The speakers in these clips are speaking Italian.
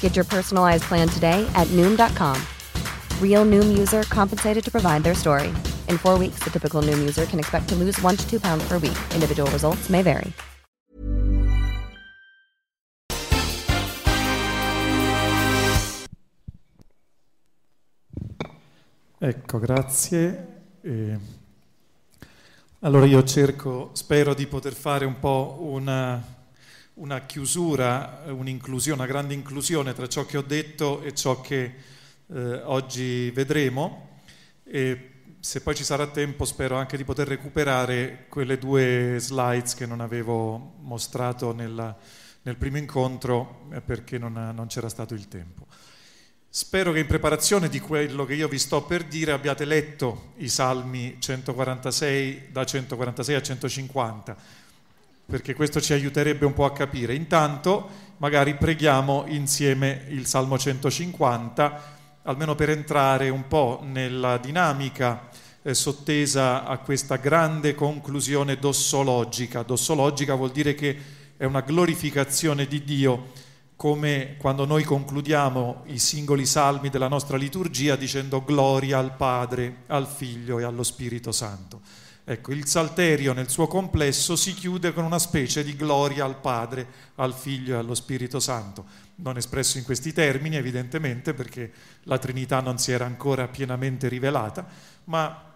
Get your personalized plan today at Noom.com. Real Noom user compensated to provide their story. In 4 weeks, the typical Noom user can expect to lose 1 to 2 pounds per week. Individual results may vary. Ecco, grazie. Allora io spero di poter fare un po' una chiusura, un'inclusione, una grande inclusione tra ciò che ho detto e ciò che oggi vedremo, e se poi ci sarà tempo spero anche di poter recuperare quelle 2 slides che non avevo mostrato nel primo incontro perché non c'era stato il tempo. Spero che in preparazione di quello che io vi sto per dire abbiate letto i Salmi 146 da 146 a 150, perché questo ci aiuterebbe un po' a capire. Intanto magari preghiamo insieme il Salmo 150, almeno per entrare un po' nella dinamica sottesa a questa grande conclusione dossologica. Dossologica vuol dire che è una glorificazione di Dio, come quando noi concludiamo i singoli salmi della nostra liturgia dicendo gloria al Padre, al Figlio e allo Spirito Santo. Ecco, il Salterio nel suo complesso si chiude con una specie di gloria al Padre, al Figlio e allo Spirito Santo, non espresso in questi termini evidentemente perché la Trinità non si era ancora pienamente rivelata, ma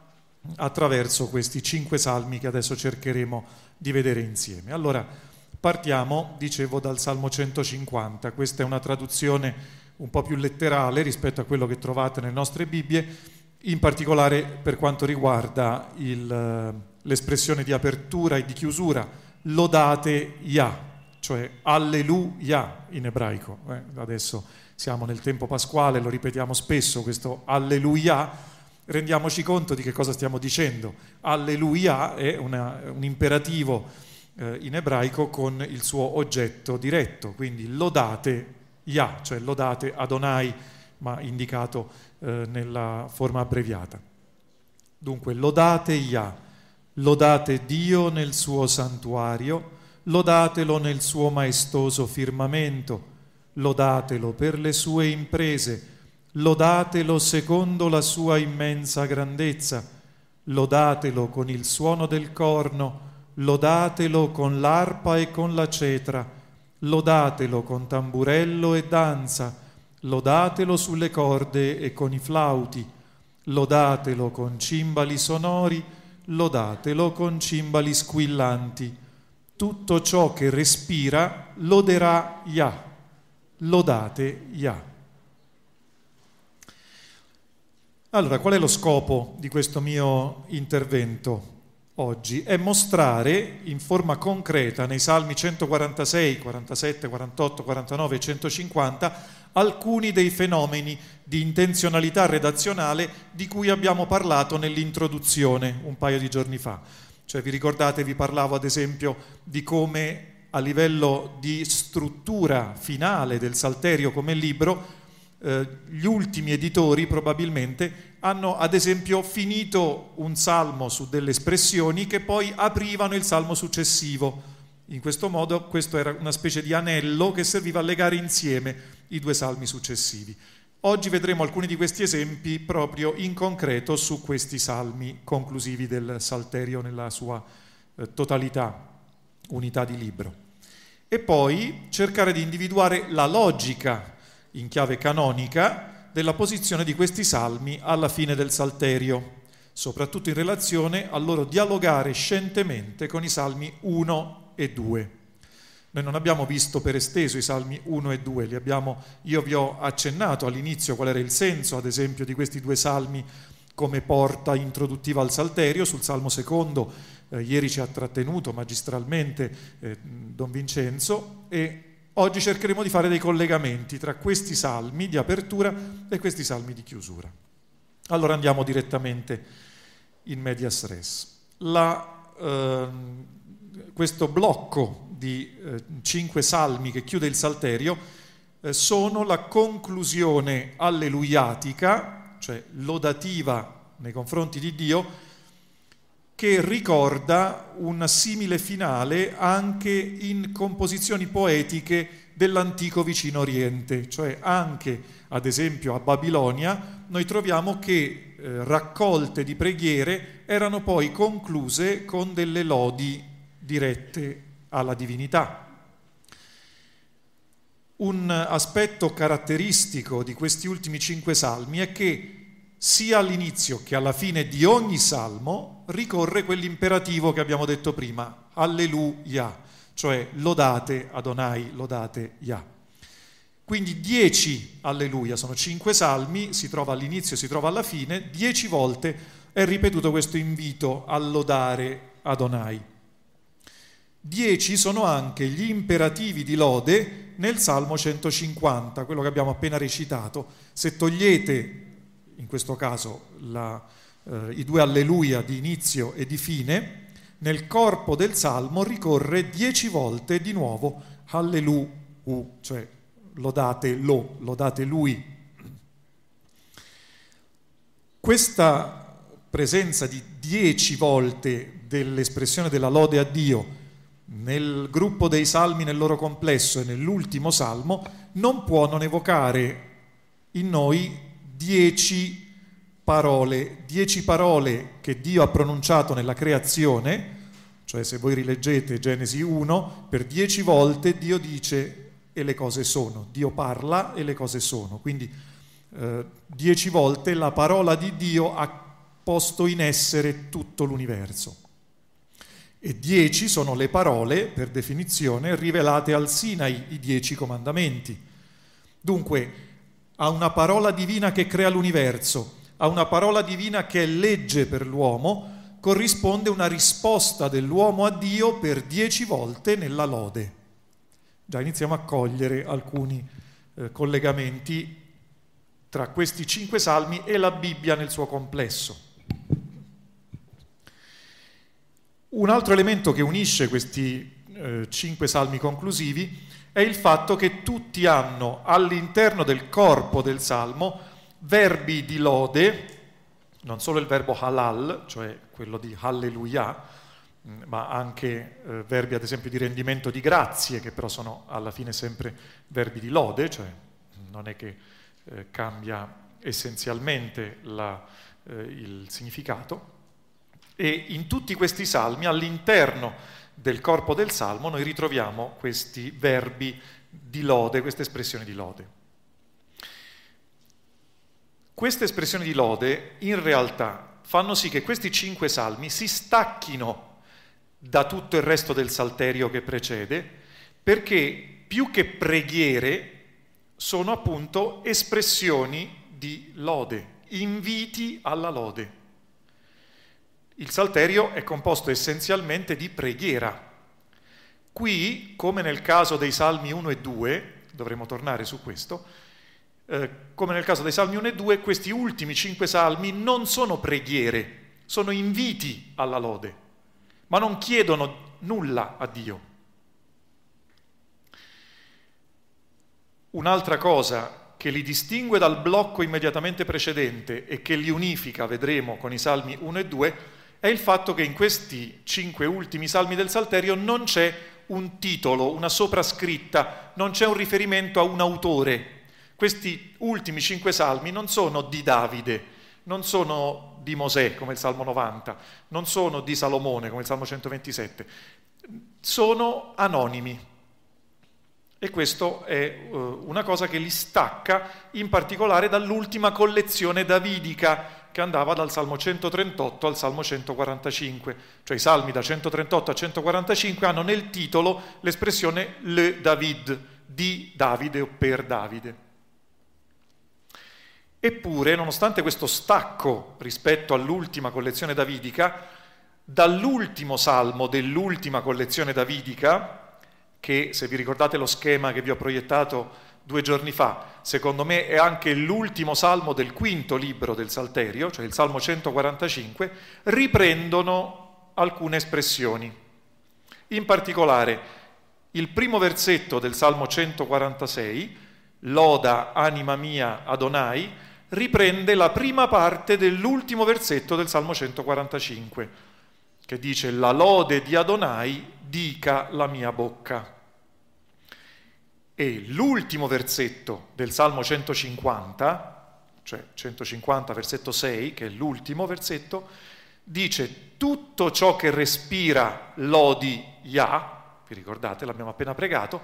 attraverso questi 5 salmi che adesso cercheremo di vedere insieme. Allora partiamo, dicevo, dal Salmo 150. Questa è una traduzione un po' più letterale rispetto a quello che trovate nelle nostre Bibbie, in particolare per quanto riguarda l'espressione di apertura e di chiusura, lodate Yah, cioè alleluia in ebraico. Adesso siamo nel tempo pasquale, lo ripetiamo spesso questo alleluia, rendiamoci conto di che cosa stiamo dicendo. Alleluia è un imperativo in ebraico con il suo oggetto diretto, quindi lodate Yah, cioè lodate Adonai, ma indicato nella forma abbreviata. Dunque, lodate Yah, lodate Dio nel suo santuario, lodatelo nel suo maestoso firmamento, lodatelo per le sue imprese, lodatelo secondo la sua immensa grandezza, lodatelo con il suono del corno, lodatelo con l'arpa e con la cetra, lodatelo con tamburello e danza, lodatelo sulle corde e con i flauti, lodatelo con cimbali sonori, lodatelo con cimbali squillanti. Tutto ciò che respira loderà Yah. Lodate Yah. Allora, qual è lo scopo di questo mio intervento oggi? È mostrare in forma concreta nei Salmi 146, 47, 48, 49 e 150 alcuni dei fenomeni di intenzionalità redazionale di cui abbiamo parlato nell'introduzione un paio di giorni fa. Cioè, vi ricordate, vi parlavo ad esempio di come a livello di struttura finale del Salterio come libro gli ultimi editori probabilmente hanno ad esempio finito un salmo su delle espressioni che poi aprivano il salmo successivo, In questo modo questo era una specie di anello che serviva a legare insieme i due salmi successivi. Oggi vedremo alcuni di questi esempi proprio in concreto su questi salmi conclusivi del Salterio nella sua totalità, unità di libro. E poi cercare di individuare la logica in chiave canonica della posizione di questi salmi alla fine del Salterio, soprattutto in relazione al loro dialogare scientemente con i salmi 1 e 2. Noi non abbiamo visto per esteso i salmi 1 e 2, io vi ho accennato all'inizio qual era il senso, ad esempio, di questi due salmi come porta introduttiva al Salterio. Sul Salmo secondo ieri ci ha trattenuto magistralmente Don Vincenzo, e oggi cercheremo di fare dei collegamenti tra questi salmi di apertura e questi salmi di chiusura. Allora andiamo direttamente in medias res. Questo blocco di 5 salmi che chiude il Salterio sono la conclusione alleluiatica, cioè lodativa nei confronti di Dio, che ricorda un simile finale anche in composizioni poetiche dell'antico vicino Oriente, cioè anche, ad esempio, a Babilonia noi troviamo che raccolte di preghiere erano poi concluse con delle lodi dirette alla divinità. Un aspetto caratteristico di questi ultimi 5 salmi è che sia all'inizio che alla fine di ogni salmo ricorre quell'imperativo che abbiamo detto prima, alleluia, cioè lodate Adonai, lodate Yah. Quindi 10 alleluia, sono 5 salmi, si trova all'inizio e si trova alla fine, 10 volte è ripetuto questo invito a lodare Adonai. 10 sono anche gli imperativi di lode nel Salmo 150, quello che abbiamo appena recitato. Se togliete, in questo caso, i due alleluia di inizio e di fine, nel corpo del Salmo ricorre 10 volte di nuovo allelu, cioè lodatelo, lodate lui. Questa presenza di 10 volte dell'espressione della lode a Dio nel gruppo dei salmi nel loro complesso e nell'ultimo salmo non può non evocare in noi 10 parole che Dio ha pronunciato nella creazione. Cioè, se voi rileggete Genesi 1, per 10 volte Dio dice e le cose sono, Dio parla e le cose sono. Quindi 10 volte la parola di Dio ha posto in essere tutto l'universo. E 10 sono le parole, per definizione, rivelate al Sinai, i 10 comandamenti. Dunque, a una parola divina che crea l'universo, a una parola divina che è legge per l'uomo, corrisponde una risposta dell'uomo a Dio per 10 volte nella lode. Già iniziamo a cogliere alcuni collegamenti tra questi 5 salmi e la Bibbia nel suo complesso. Un altro elemento che unisce questi 5 salmi conclusivi è il fatto che tutti hanno all'interno del corpo del salmo verbi di lode, non solo il verbo halal, cioè quello di alleluia, ma anche verbi, ad esempio, di rendimento di grazie, che però sono alla fine sempre verbi di lode, cioè non è che cambia essenzialmente il significato. E in tutti questi salmi, all'interno del corpo del salmo, noi ritroviamo questi verbi di lode, queste espressioni di lode. Queste espressioni di lode, in realtà, fanno sì che questi 5 salmi si stacchino da tutto il resto del Salterio che precede, perché più che preghiere sono appunto espressioni di lode, inviti alla lode. Il Salterio è composto essenzialmente di preghiera. Qui, come nel caso dei Salmi 1 e 2, dovremo tornare su questo, come nel caso dei Salmi 1 e 2, questi ultimi 5 salmi non sono preghiere, sono inviti alla lode, ma non chiedono nulla a Dio. Un'altra cosa che li distingue dal blocco immediatamente precedente e che li unifica, vedremo, con i Salmi 1 e 2, è il fatto che in questi 5 ultimi salmi del Salterio non c'è un titolo, una soprascritta, non c'è un riferimento a un autore. Questi ultimi 5 salmi non sono di Davide, non sono di Mosè come il Salmo 90, non sono di Salomone come il Salmo 127, sono anonimi. E questo è una cosa che li stacca in particolare dall'ultima collezione davidica che andava dal Salmo 138 al Salmo 145, cioè i salmi da 138 a 145 hanno nel titolo l'espressione le David, di Davide o per Davide. Eppure, nonostante questo stacco rispetto all'ultima collezione davidica, dall'ultimo salmo dell'ultima collezione davidica, che se vi ricordate lo schema che vi ho proiettato 2 giorni fa, secondo me è anche l'ultimo salmo del quinto libro del Salterio, cioè il Salmo 145, riprendono alcune espressioni. In particolare il primo versetto del Salmo 146, loda anima mia Adonai, riprende la prima parte dell'ultimo versetto del Salmo 145, che dice la lode di Adonai dica la mia bocca. E l'ultimo versetto del Salmo 150, cioè 150 versetto 6, che è l'ultimo versetto, dice tutto ciò che respira lodi Yah, vi ricordate, l'abbiamo appena pregato,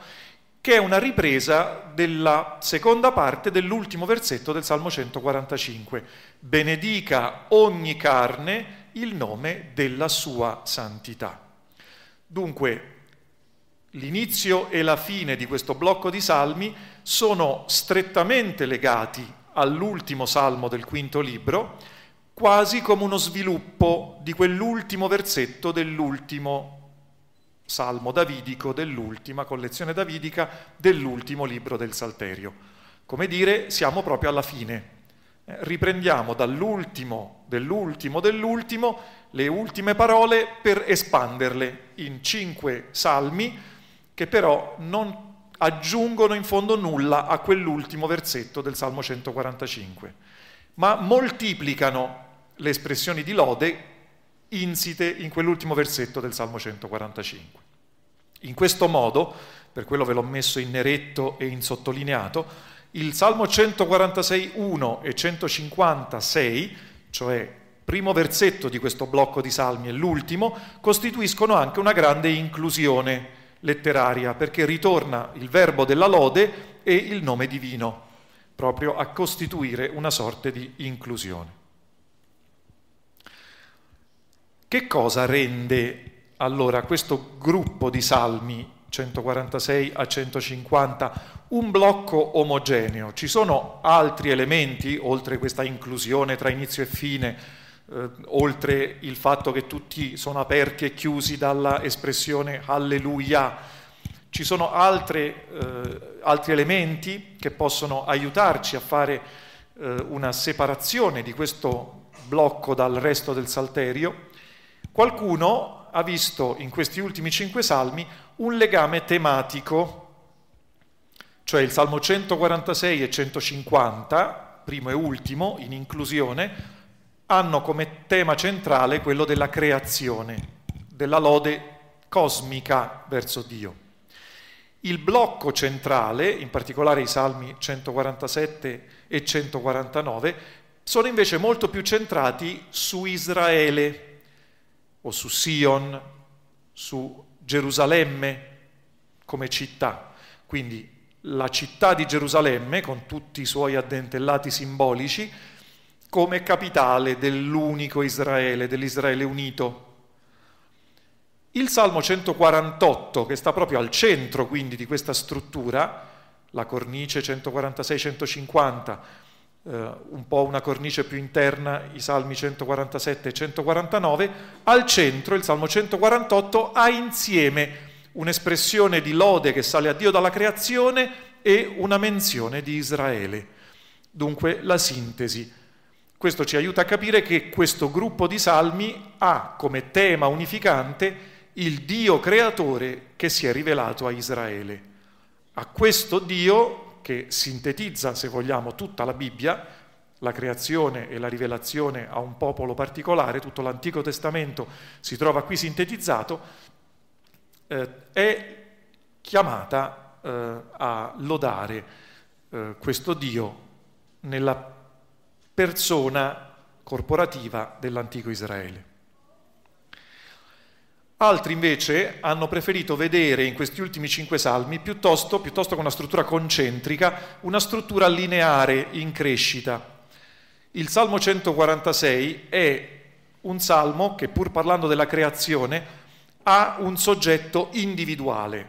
che è una ripresa della seconda parte dell'ultimo versetto del Salmo 145. Benedica ogni carne il nome della sua santità. Dunque, l'inizio e la fine di questo blocco di salmi sono strettamente legati all'ultimo salmo del quinto libro, quasi come uno sviluppo di quell'ultimo versetto dell'ultimo salmo davidico, dell'ultima collezione davidica, dell'ultimo libro del Salterio. Come dire, siamo proprio alla fine. Riprendiamo dall'ultimo, dell'ultimo, dell'ultimo, le ultime parole per espanderle in 5 salmi che però non aggiungono in fondo nulla a quell'ultimo versetto del Salmo 145, ma moltiplicano le espressioni di lode insite in quell'ultimo versetto del Salmo 145. In questo modo, per quello ve l'ho messo in neretto e in sottolineato, il Salmo 146.1 e 156, cioè primo versetto di questo blocco di salmi e l'ultimo, costituiscono anche una grande inclusione letteraria, perché ritorna il verbo della lode e il nome divino, proprio a costituire una sorta di inclusione. Che cosa rende allora questo gruppo di salmi 146 a 150 un blocco omogeneo? Ci sono altri elementi oltre questa inclusione tra inizio e fine, oltre il fatto che tutti sono aperti e chiusi dalla espressione alleluia? Ci sono altri elementi che possono aiutarci a fare una separazione di questo blocco dal resto del Salterio? Qualcuno ha visto in questi ultimi 5 salmi un legame tematico, cioè il Salmo 146 e 150, primo e ultimo, in inclusione, hanno come tema centrale quello della creazione, della lode cosmica verso Dio. Il blocco centrale, in particolare i Salmi 147 e 149, sono invece molto più centrati su Israele, o su Sion, su Gerusalemme come città. Quindi la città di Gerusalemme, con tutti i suoi addentellati simbolici, come capitale dell'unico Israele, dell'Israele unito. Il Salmo 148, che sta proprio al centro quindi di questa struttura, la cornice 146-150, un po' una cornice più interna, i salmi 147 e 149, al centro il Salmo 148 ha insieme un'espressione di lode che sale a Dio dalla creazione e una menzione di Israele. Dunque la sintesi. Questo ci aiuta a capire che questo gruppo di salmi ha come tema unificante il Dio creatore che si è rivelato a Israele. A questo Dio, che sintetizza, se vogliamo, tutta la Bibbia, la creazione e la rivelazione a un popolo particolare, tutto l'Antico Testamento si trova qui sintetizzato, è chiamata a lodare questo Dio nella persona corporativa dell'antico Israele. Altri invece hanno preferito vedere in questi ultimi 5 salmi, piuttosto che una struttura concentrica, una struttura lineare in crescita. Il Salmo 146 è un salmo che, pur parlando della creazione, ha un soggetto individuale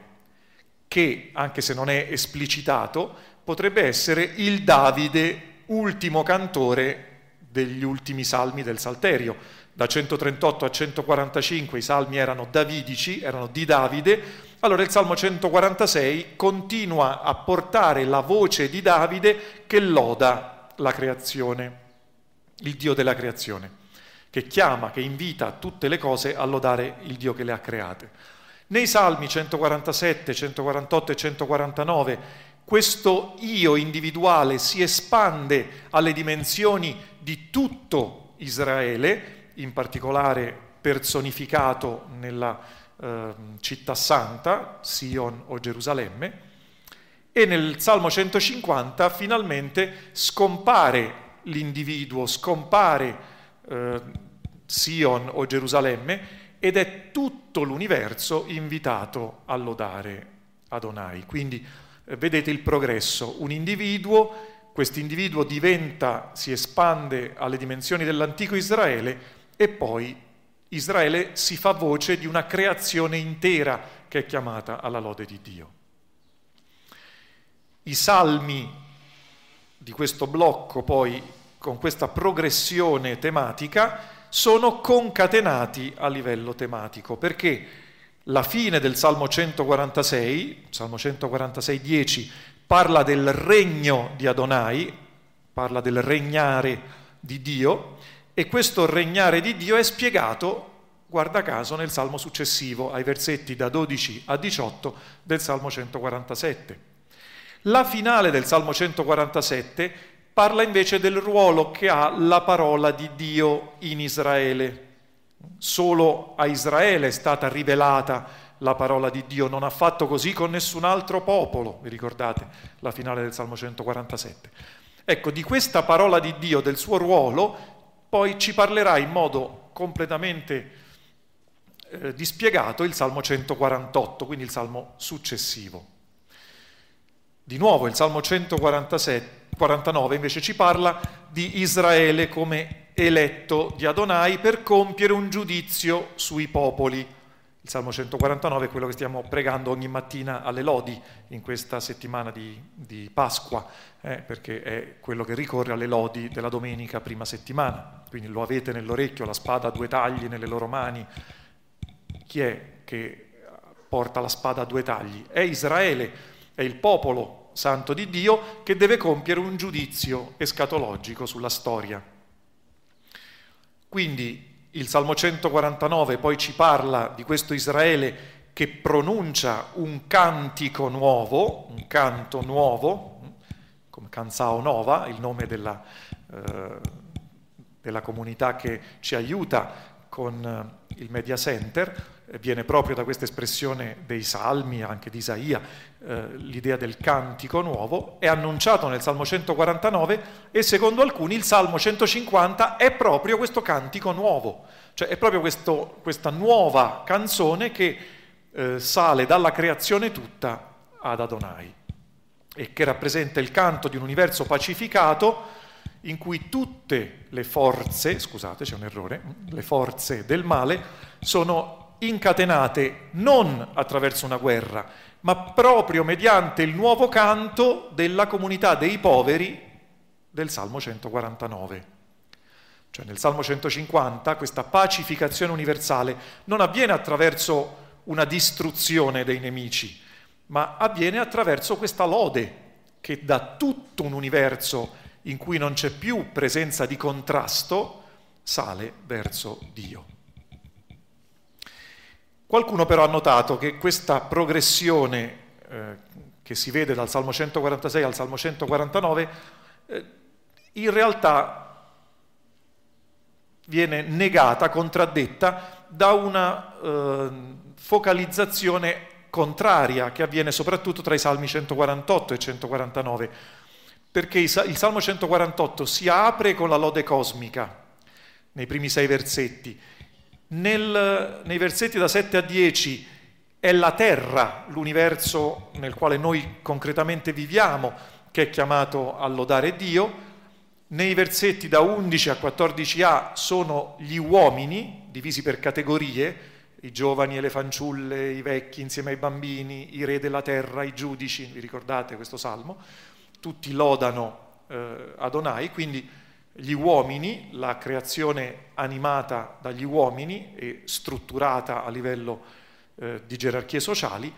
che, anche se non è esplicitato, potrebbe essere il Davide, ultimo cantore degli ultimi salmi del Salterio. Da 138 a 145 i salmi erano davidici, erano di Davide. Allora il Salmo 146 continua a portare la voce di Davide che loda la creazione, il Dio della creazione, che chiama, che invita tutte le cose a lodare il Dio che le ha create. Nei Salmi 147, 148 e 149 questo io individuale si espande alle dimensioni di tutto Israele, in particolare personificato nella città santa, Sion o Gerusalemme, e nel Salmo 150 finalmente scompare l'individuo, scompare Sion o Gerusalemme ed è tutto l'universo invitato a lodare Adonai. Quindi vedete il progresso, un individuo, quest'individuo diventa, si espande alle dimensioni dell'antico Israele e poi Israele si fa voce di una creazione intera che è chiamata alla lode di Dio. I salmi di questo blocco poi, con questa progressione tematica, sono concatenati a livello tematico, perché la fine del Salmo 146, Salmo 146,10, parla del regno di Adonai, parla del regnare di Dio, e questo regnare di Dio è spiegato, guarda caso, nel Salmo successivo, ai versetti da 12 a 18 del Salmo 147. La finale del Salmo 147 parla invece del ruolo che ha la parola di Dio in Israele. Solo a Israele è stata rivelata la parola di Dio, non ha fatto così con nessun altro popolo, vi ricordate la finale del Salmo 147. Ecco, di questa parola di Dio, del suo ruolo, poi ci parlerà in modo completamente dispiegato il Salmo 148, quindi il Salmo successivo. Di nuovo il Salmo 149 invece ci parla di Israele come eletto di Adonai per compiere un giudizio sui popoli. Il Salmo 149 è quello che stiamo pregando ogni mattina alle lodi in questa settimana di Pasqua, perché è quello che ricorre alle lodi della domenica prima settimana. Quindi lo avete nell'orecchio, la spada a 2 tagli nelle loro mani. Chi è che porta la spada a 2 tagli? È Israele, è il popolo santo di Dio che deve compiere un giudizio escatologico sulla storia. Quindi il Salmo 149 poi ci parla di questo Israele che pronuncia un cantico nuovo, un canto nuovo, come Canzao Nova, il nome della comunità che ci aiuta con il Media Center, viene proprio da questa espressione dei Salmi, anche di Isaia, l'idea del cantico nuovo, è annunciato nel Salmo 149 e secondo alcuni il Salmo 150 è proprio questo cantico nuovo, cioè è proprio questa nuova canzone che sale dalla creazione tutta ad Adonai e che rappresenta il canto di un universo pacificato in cui tutte le forze, scusate c'è un errore, le forze del male sono incatenate non attraverso una guerra, ma proprio mediante il nuovo canto della comunità dei poveri del Salmo 149. Cioè nel Salmo 150 questa pacificazione universale non avviene attraverso una distruzione dei nemici, ma avviene attraverso questa lode che da tutto un universo in cui non c'è più presenza di contrasto sale verso Dio. Qualcuno però ha notato che questa progressione che si vede dal Salmo 146 al Salmo 149 in realtà viene negata, contraddetta da una focalizzazione contraria che avviene soprattutto tra i Salmi 148 e 149, perché il Salmo 148 si apre con la lode cosmica nei primi 6 versetti. Nei versetti da 7 a 10 è la terra, l'universo nel quale noi concretamente viviamo, che è chiamato a lodare Dio. Nei versetti da 11 a 14a sono gli uomini, divisi per categorie, i giovani e le fanciulle, i vecchi insieme ai bambini, i re della terra, i giudici, vi ricordate questo salmo? Tutti lodano Adonai, quindi gli uomini, la creazione animata dagli uomini e strutturata a livello di gerarchie sociali.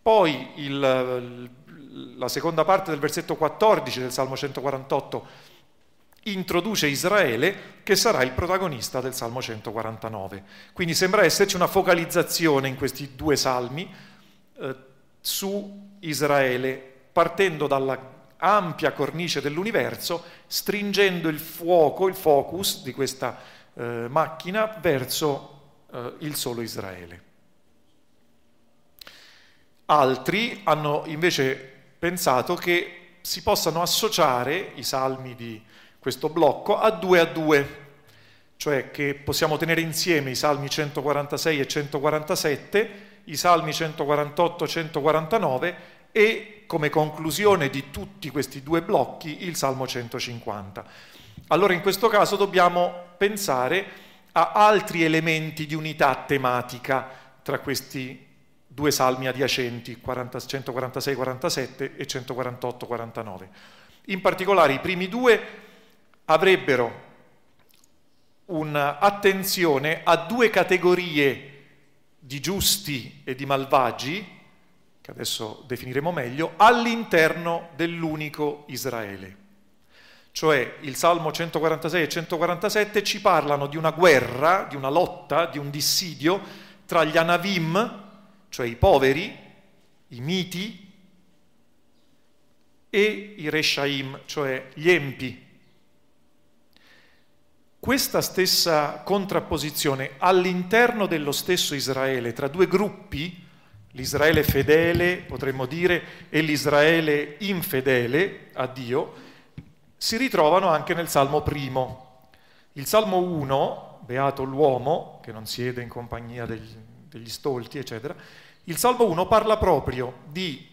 Poi la seconda parte del versetto 14 del Salmo 148 introduce Israele, che sarà il protagonista del Salmo 149. Quindi sembra esserci una focalizzazione in questi 2 salmi su Israele, partendo dalla ampia cornice dell'universo, stringendo il focus di questa macchina verso il solo Israele. Altri hanno invece pensato che si possano associare i salmi di questo blocco a due, cioè che possiamo tenere insieme i salmi 146 e 147, i salmi 148 e 149 e, come conclusione di tutti questi 2 blocchi, il salmo 150. Allora in questo caso dobbiamo pensare a altri elementi di unità tematica tra questi 2 salmi adiacenti, 146-47 e 148-49. In particolare i primi 2 avrebbero un'attenzione a 2 categorie di giusti e di malvagi, che adesso definiremo meglio, all'interno dell'unico Israele. Cioè il Salmo 146 e 147 ci parlano di una guerra, di una lotta, di un dissidio tra gli Anavim, cioè i poveri, i miti, e i Reshaim, cioè gli empi. Questa stessa contrapposizione all'interno dello stesso Israele, tra 2 gruppi, l'Israele fedele, potremmo dire, e l'Israele infedele a Dio, si ritrovano anche nel Salmo primo. Il Salmo 1, beato l'uomo che non siede in compagnia degli stolti, eccetera, il Salmo 1 parla proprio di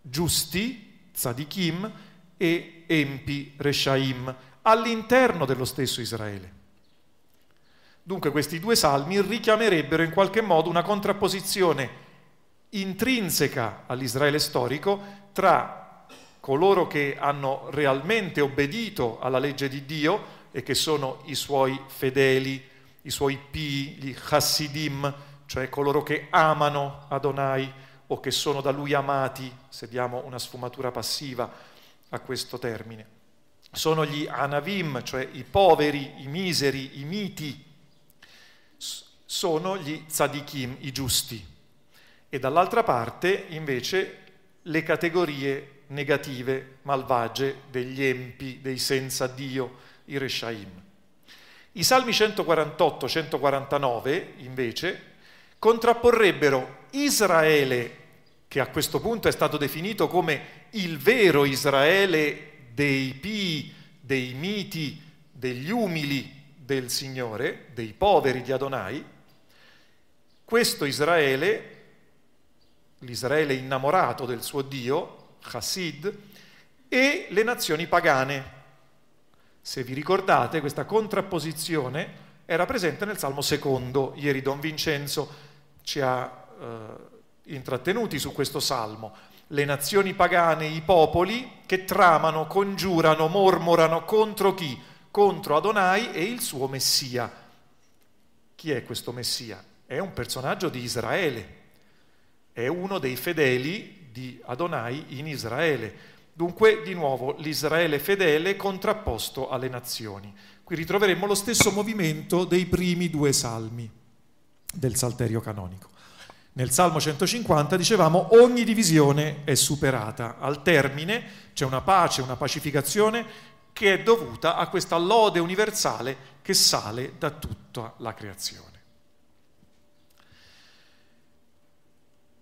giusti, tzadikim, e empi, reshaim, all'interno dello stesso Israele. Dunque questi 2 salmi richiamerebbero in qualche modo una contrapposizione intrinseca all'Israele storico tra coloro che hanno realmente obbedito alla legge di Dio e che sono i suoi fedeli, i suoi pii, gli chassidim, cioè coloro che amano Adonai o che sono da lui amati, se diamo una sfumatura passiva a questo termine. Sono gli Anavim, cioè i poveri, i miseri, i miti, sono gli Tzadikim, i giusti. E dall'altra parte, invece, le categorie negative, malvagie, degli empi, dei senza Dio, i Reshaim. I Salmi 148-149, invece, contrapporrebbero Israele, che a questo punto è stato definito come il vero Israele dei pii, dei miti, degli umili del Signore, dei poveri di Adonai, questo Israele, l'Israele innamorato del suo Dio, Chassid, e le nazioni pagane. Se vi ricordate, questa contrapposizione era presente nel Salmo 2, ieri Don Vincenzo ci ha intrattenuti su questo Salmo. Le nazioni pagane, i popoli che tramano, congiurano, mormorano contro chi? Contro Adonai e il suo Messia. Chi è questo Messia? È un personaggio di Israele, è uno dei fedeli di Adonai in Israele. Dunque, di nuovo, l'Israele fedele contrapposto alle nazioni. Qui ritroveremo lo stesso movimento dei primi 2 salmi del Salterio canonico. Nel Salmo 150 dicevamo ogni divisione è superata, al termine c'è una pace, una pacificazione che è dovuta a questa lode universale che sale da tutta la creazione.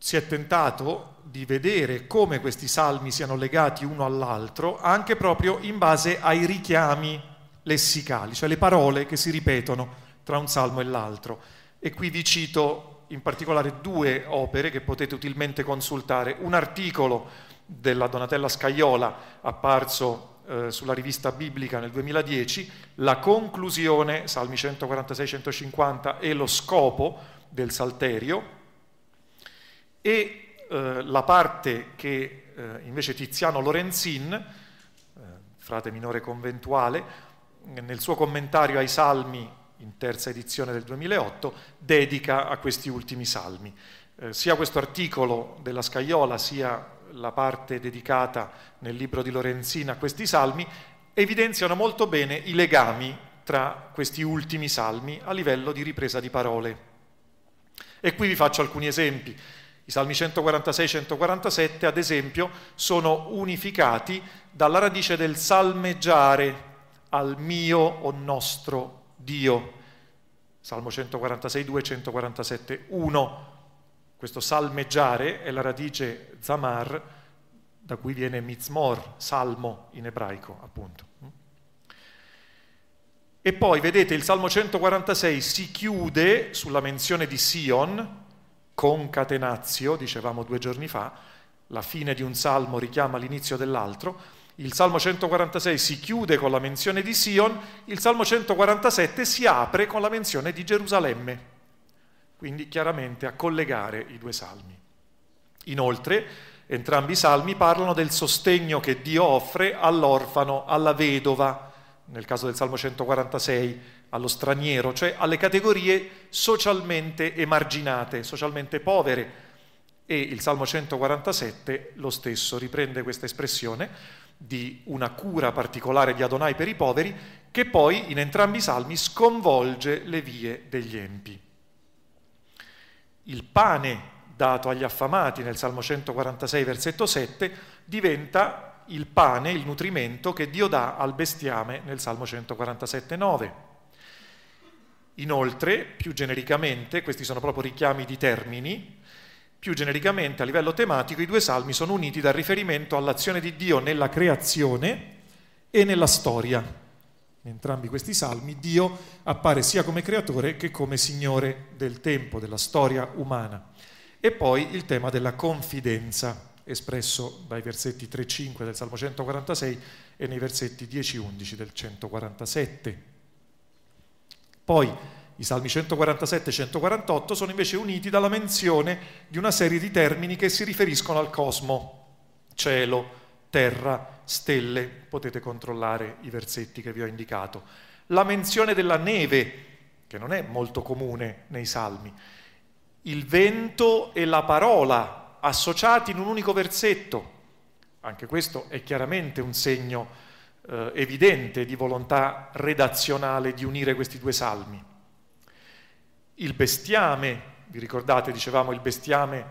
si è tentato di vedere come questi salmi siano legati uno all'altro, anche proprio in base ai richiami lessicali, cioè le parole che si ripetono tra un salmo e l'altro. E qui vi cito in particolare due opere che potete utilmente consultare. Un articolo della Donatella Scaiola apparso sulla rivista biblica nel 2010, la conclusione, Salmi 146-150 e lo scopo del Salterio, e la parte che invece Tiziano Lorenzin, frate minore conventuale, nel suo commentario ai Salmi in terza edizione del 2008 dedica a questi ultimi Salmi. Sia questo articolo della Scaiola sia la parte dedicata nel libro di Lorenzin a questi salmi evidenziano molto bene i legami tra questi ultimi salmi a livello di ripresa di parole. E qui vi faccio alcuni esempi. I salmi 146-147, ad esempio, sono unificati dalla radice del salmeggiare al mio o nostro Dio. Salmo 146-2, 147-1. Questo salmeggiare è la radice zamar, da cui viene mizmor, salmo in ebraico, appunto. E poi, vedete, il Salmo 146 si chiude sulla menzione di Sion, concatenazio, dicevamo 2 giorni fa, la fine di un salmo richiama l'inizio dell'altro. Il Salmo 146 si chiude con la menzione di Sion, il Salmo 147 si apre con la menzione di Gerusalemme. Quindi chiaramente a collegare i due salmi. Inoltre, entrambi i salmi parlano del sostegno che Dio offre all'orfano, alla vedova, nel caso del Salmo 146, allo straniero, cioè alle categorie socialmente emarginate, socialmente povere. E il Salmo 147 lo stesso riprende questa espressione di una cura particolare di Adonai per i poveri, che poi in entrambi i salmi sconvolge le vie degli empi. Il pane dato agli affamati nel Salmo 146, versetto 7, diventa il pane, il nutrimento che Dio dà al bestiame nel Salmo 147, 9. Inoltre, più genericamente, questi sono proprio richiami di termini, più genericamente a livello tematico i due salmi sono uniti dal riferimento all'azione di Dio nella creazione e nella storia. In entrambi questi salmi Dio appare sia come creatore che come signore del tempo, della storia umana. E poi il tema della confidenza, espresso dai versetti 3-5 del Salmo 146 e nei versetti 10-11 del 147. Poi i Salmi 147 e 148 sono invece uniti dalla menzione di una serie di termini che si riferiscono al cosmo, cielo, terra, stelle, potete controllare i versetti che vi ho indicato. La menzione della neve, che non è molto comune nei salmi, il vento e la parola associati in un unico versetto, anche questo è chiaramente un segno evidente di volontà redazionale di unire questi due salmi. Il bestiame, vi ricordate, dicevamo, il bestiame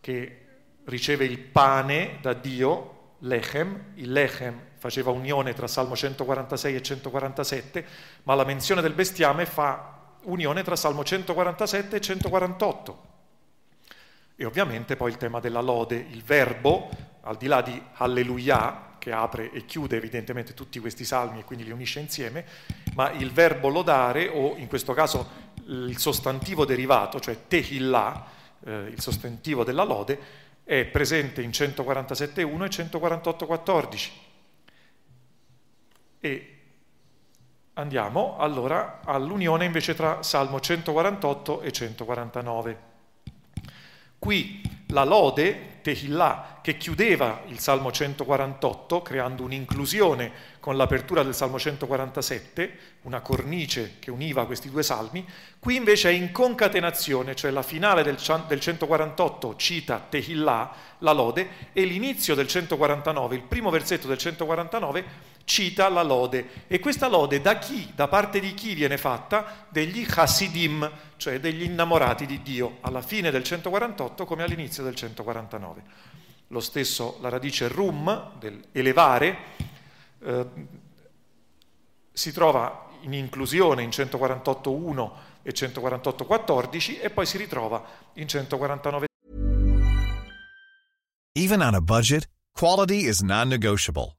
che riceve il pane da Dio, Lechem, il Lechem faceva unione tra Salmo 146 e 147, ma la menzione del bestiame fa unione tra Salmo 147 e 148. E ovviamente poi il tema della lode, il verbo, al di là di Alleluia, che apre e chiude evidentemente tutti questi salmi e quindi li unisce insieme, ma il verbo lodare, o in questo caso il sostantivo derivato, cioè Tehillah, il sostantivo della lode, è presente in 147.1 e 148.14. E andiamo allora all'unione invece tra Salmo 148 e 149. Qui la lode, Tehillah, che chiudeva il Salmo 148, creando un'inclusione con l'apertura del Salmo 147, una cornice che univa questi due salmi, qui invece è in concatenazione, cioè la finale del 148 cita Tehillah, la lode, e l'inizio del 149, il primo versetto del 149, cita la lode. E questa lode da chi, da parte di chi viene fatta? Degli Hasidim, cioè degli innamorati di Dio, alla fine del 148 come all'inizio del 149. Lo stesso, la radice rum, dell'elevare, si trova in inclusione in 148.1 e 148.14 e poi si ritrova in 149. Even on a budget, quality is non-negotiable.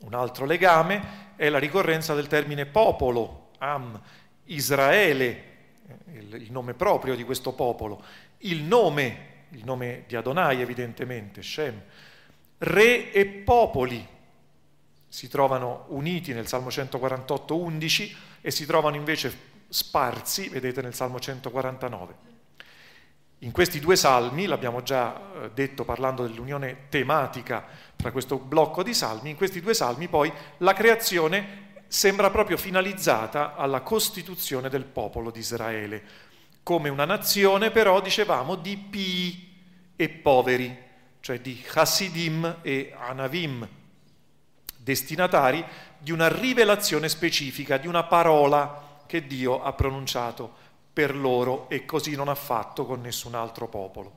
Un altro legame è la ricorrenza del termine popolo, Am, Israele, il nome proprio di questo popolo, il nome di Adonai evidentemente, Shem, re e popoli si trovano uniti nel Salmo 148,11 e si trovano invece sparsi, vedete, nel Salmo 149. In questi due salmi, l'abbiamo già detto parlando dell'unione tematica tra questo blocco di salmi, in questi due salmi poi la creazione sembra proprio finalizzata alla costituzione del popolo di Israele, come una nazione però, dicevamo, di pii e poveri, cioè di Hasidim e Anavim, destinatari di una rivelazione specifica, di una parola che Dio ha pronunciato per loro, e così non ha fatto con nessun altro popolo.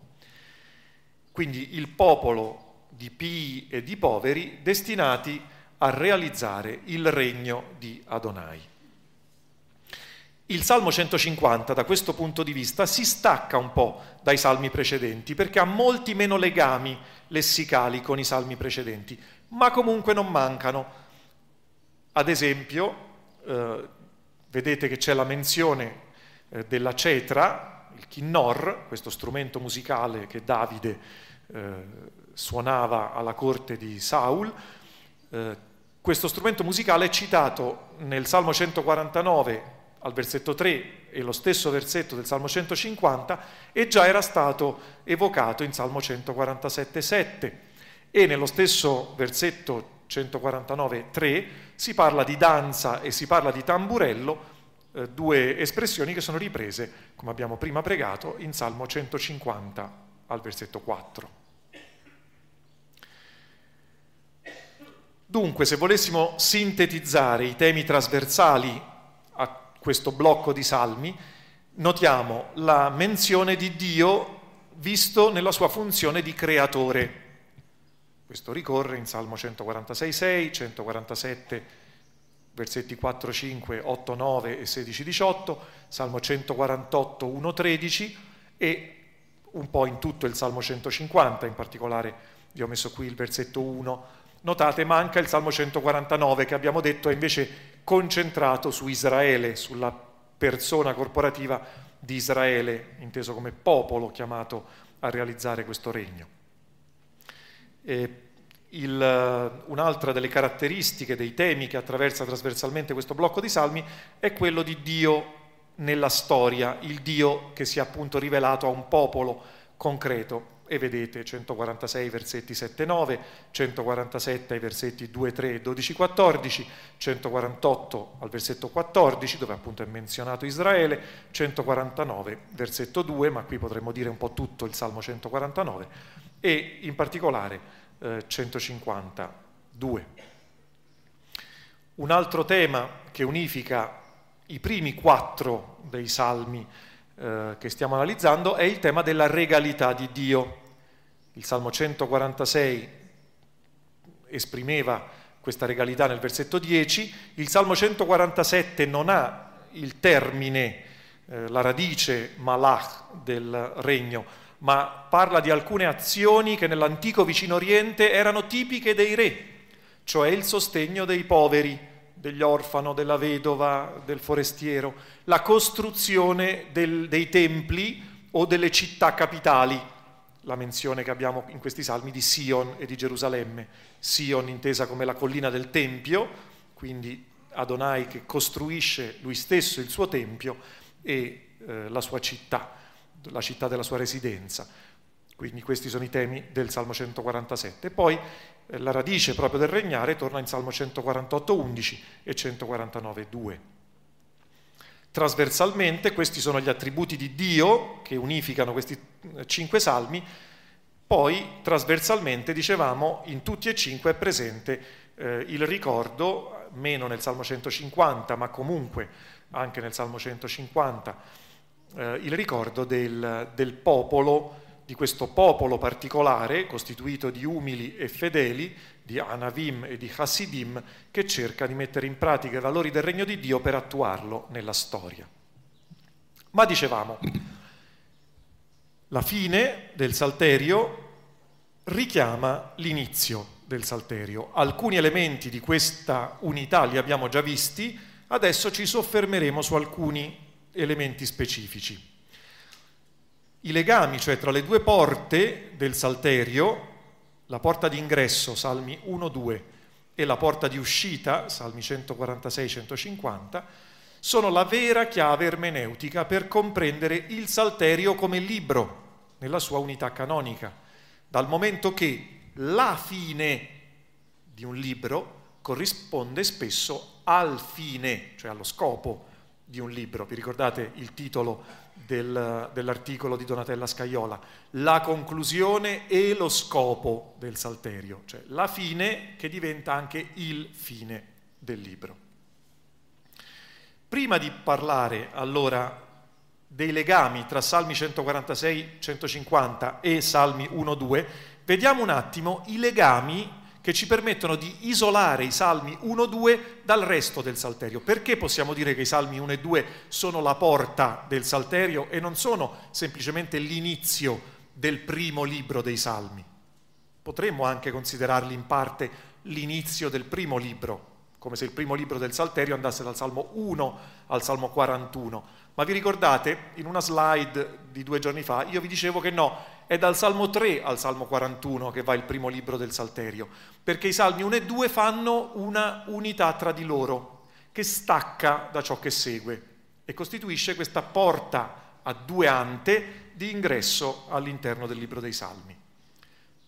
Quindi il popolo di pii e di poveri destinati a realizzare il regno di Adonai. Il Salmo 150 da questo punto di vista si stacca un po' dai salmi precedenti perché ha molti meno legami lessicali con i salmi precedenti, ma comunque non mancano. Ad esempio, vedete che c'è la menzione della cetra, il kinnor, questo strumento musicale che Davide suonava alla corte di Saul. Questo strumento musicale è citato nel Salmo 149 al versetto 3 e lo stesso versetto del Salmo 150 e già era stato evocato in Salmo 147,7 e nello stesso versetto 149,3 si parla di danza e si parla di tamburello, due espressioni che sono riprese, come abbiamo prima pregato, in Salmo 150 al versetto 4. Dunque, se volessimo sintetizzare i temi trasversali a questo blocco di salmi, notiamo la menzione di Dio visto nella sua funzione di creatore. Questo ricorre in Salmo 146,6, 147, versetti 4, 5, 8, 9 e 16, 18, Salmo 148, 1, 13 e un po' in tutto il Salmo 150, in particolare vi ho messo qui il versetto 1. Notate, manca il Salmo 149 che abbiamo detto è invece concentrato su Israele, sulla persona corporativa di Israele, inteso come popolo chiamato a realizzare questo regno. Un'altra delle caratteristiche dei temi che attraversa trasversalmente questo blocco di salmi è quello di Dio nella storia, il Dio che si è appunto rivelato a un popolo concreto e vedete 146 versetti 7-9, 147 versetti 2-3, 12-14, 148 al versetto 14 dove appunto è menzionato Israele, 149 versetto 2, ma qui potremmo dire un po' tutto il Salmo 149 e in particolare 152. Un altro tema che unifica i primi 4 dei salmi che stiamo analizzando è il tema della regalità di Dio. Il Salmo 146 esprimeva questa regalità nel versetto 10, il Salmo 147 non ha il termine, la radice malach del regno, ma parla di alcune azioni che nell'antico Vicino Oriente erano tipiche dei re, cioè il sostegno dei poveri, degli orfani, della vedova, del forestiero, la costruzione dei templi o delle città capitali, la menzione che abbiamo in questi salmi di Sion e di Gerusalemme. Sion intesa come la collina del Tempio, quindi Adonai che costruisce lui stesso il suo Tempio e la sua città, la città della sua residenza. Quindi questi sono i temi del Salmo 147. Poi la radice proprio del regnare torna in Salmo 148,11 e 149,2. Trasversalmente questi sono gli attributi di Dio che unificano questi 5 salmi, poi trasversalmente, dicevamo, in tutti e 5 è presente il ricordo, meno nel Salmo 150, ma comunque anche nel Salmo 150, il ricordo del popolo, di questo popolo particolare, costituito di umili e fedeli, di Anavim e di Hasidim, che cerca di mettere in pratica i valori del regno di Dio per attuarlo nella storia. Ma dicevamo, la fine del Salterio richiama l'inizio del Salterio. Alcuni elementi di questa unità li abbiamo già visti, adesso ci soffermeremo su alcuni elementi specifici. I legami, cioè tra le due porte del Salterio, la porta d'ingresso, Salmi 1-2, e la porta di uscita, Salmi 146-150, sono la vera chiave ermeneutica per comprendere il Salterio come libro, nella sua unità canonica, dal momento che la fine di un libro corrisponde spesso al fine, cioè allo scopo di un libro. Vi ricordate il titolo dell'articolo di Donatella Scaiola? La conclusione e lo scopo del Salterio, cioè la fine che diventa anche il fine del libro. Prima di parlare allora dei legami tra Salmi 146-150 e Salmi 1-2, vediamo un attimo i legami che ci permettono di isolare i Salmi 1-2 dal resto del Salterio. Perché possiamo dire che i Salmi 1 e 2 sono la porta del Salterio e non sono semplicemente l'inizio del primo libro dei Salmi? Potremmo anche considerarli in parte l'inizio del primo libro, come se il primo libro del Salterio andasse dal Salmo 1 al Salmo 41. Ma vi ricordate, in una slide di 2 giorni fa, io vi dicevo che no, è dal Salmo 3 al Salmo 41 che va il primo libro del Salterio, perché i Salmi 1 e 2 fanno una unità tra di loro, che stacca da ciò che segue e costituisce questa porta a due ante di ingresso all'interno del libro dei Salmi.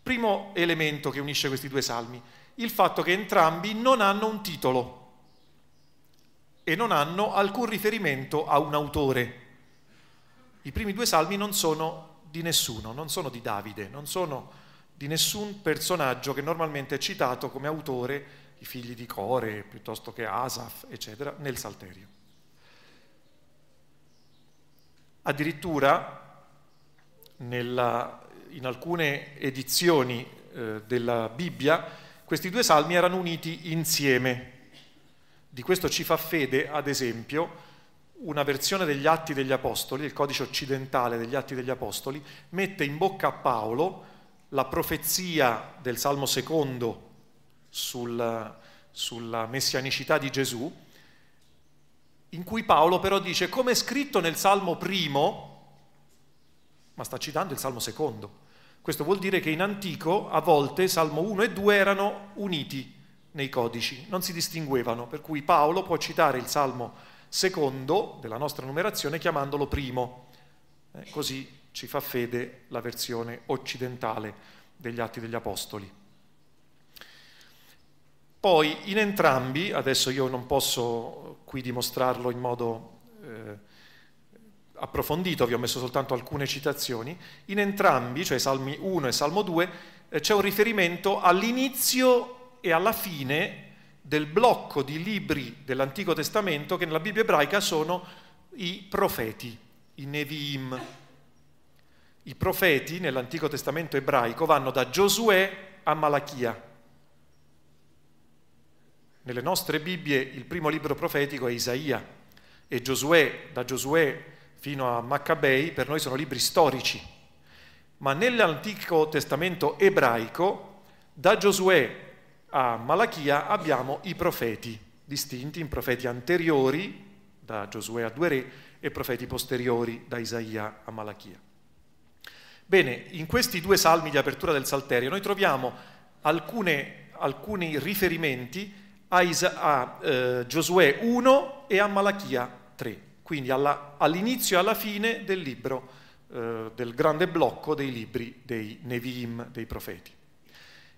Primo elemento che unisce questi due Salmi, il fatto che entrambi non hanno un titolo e non hanno alcun riferimento a un autore. I primi 2 salmi non sono di nessuno, non sono di Davide, non sono di nessun personaggio che normalmente è citato come autore, i figli di Core, piuttosto che Asaf, eccetera, nel Salterio. Addirittura in alcune edizioni della Bibbia questi 2 salmi erano uniti insieme. Di questo ci fa fede, ad esempio, una versione degli Atti degli Apostoli, il codice occidentale degli Atti degli Apostoli, mette in bocca a Paolo la profezia del Salmo 2 sulla messianicità di Gesù, in cui Paolo però dice, come è scritto nel Salmo 1, ma sta citando il Salmo 2. Questo vuol dire che in antico a volte Salmo 1 e 2 erano uniti nei codici, non si distinguevano, per cui Paolo può citare il Salmo 2 della nostra numerazione chiamandolo primo. Così ci fa fede la versione occidentale degli Atti degli Apostoli. Poi in entrambi, adesso io non posso qui dimostrarlo in modo approfondito, vi ho messo soltanto alcune citazioni, in entrambi, cioè Salmi 1 e Salmo 2, c'è un riferimento all'inizio e alla fine del blocco di libri dell'Antico Testamento che nella Bibbia ebraica sono i profeti, i Neviim. I profeti nell'Antico Testamento ebraico vanno da Giosuè a Malachia. Nelle nostre Bibbie il primo libro profetico è Isaia e da Giosuè fino a Maccabei per noi sono libri storici, ma nell'Antico Testamento ebraico da Giosuè a Malachia abbiamo i profeti, distinti in profeti anteriori, da Giosuè a 2 re, e profeti posteriori, da Isaia a Malachia. Bene, in questi due salmi di apertura del Salterio noi troviamo alcuni riferimenti a Giosuè 1 e a Malachia 3, quindi all'inizio e alla fine del libro, del grande blocco dei libri dei Neviim, dei profeti.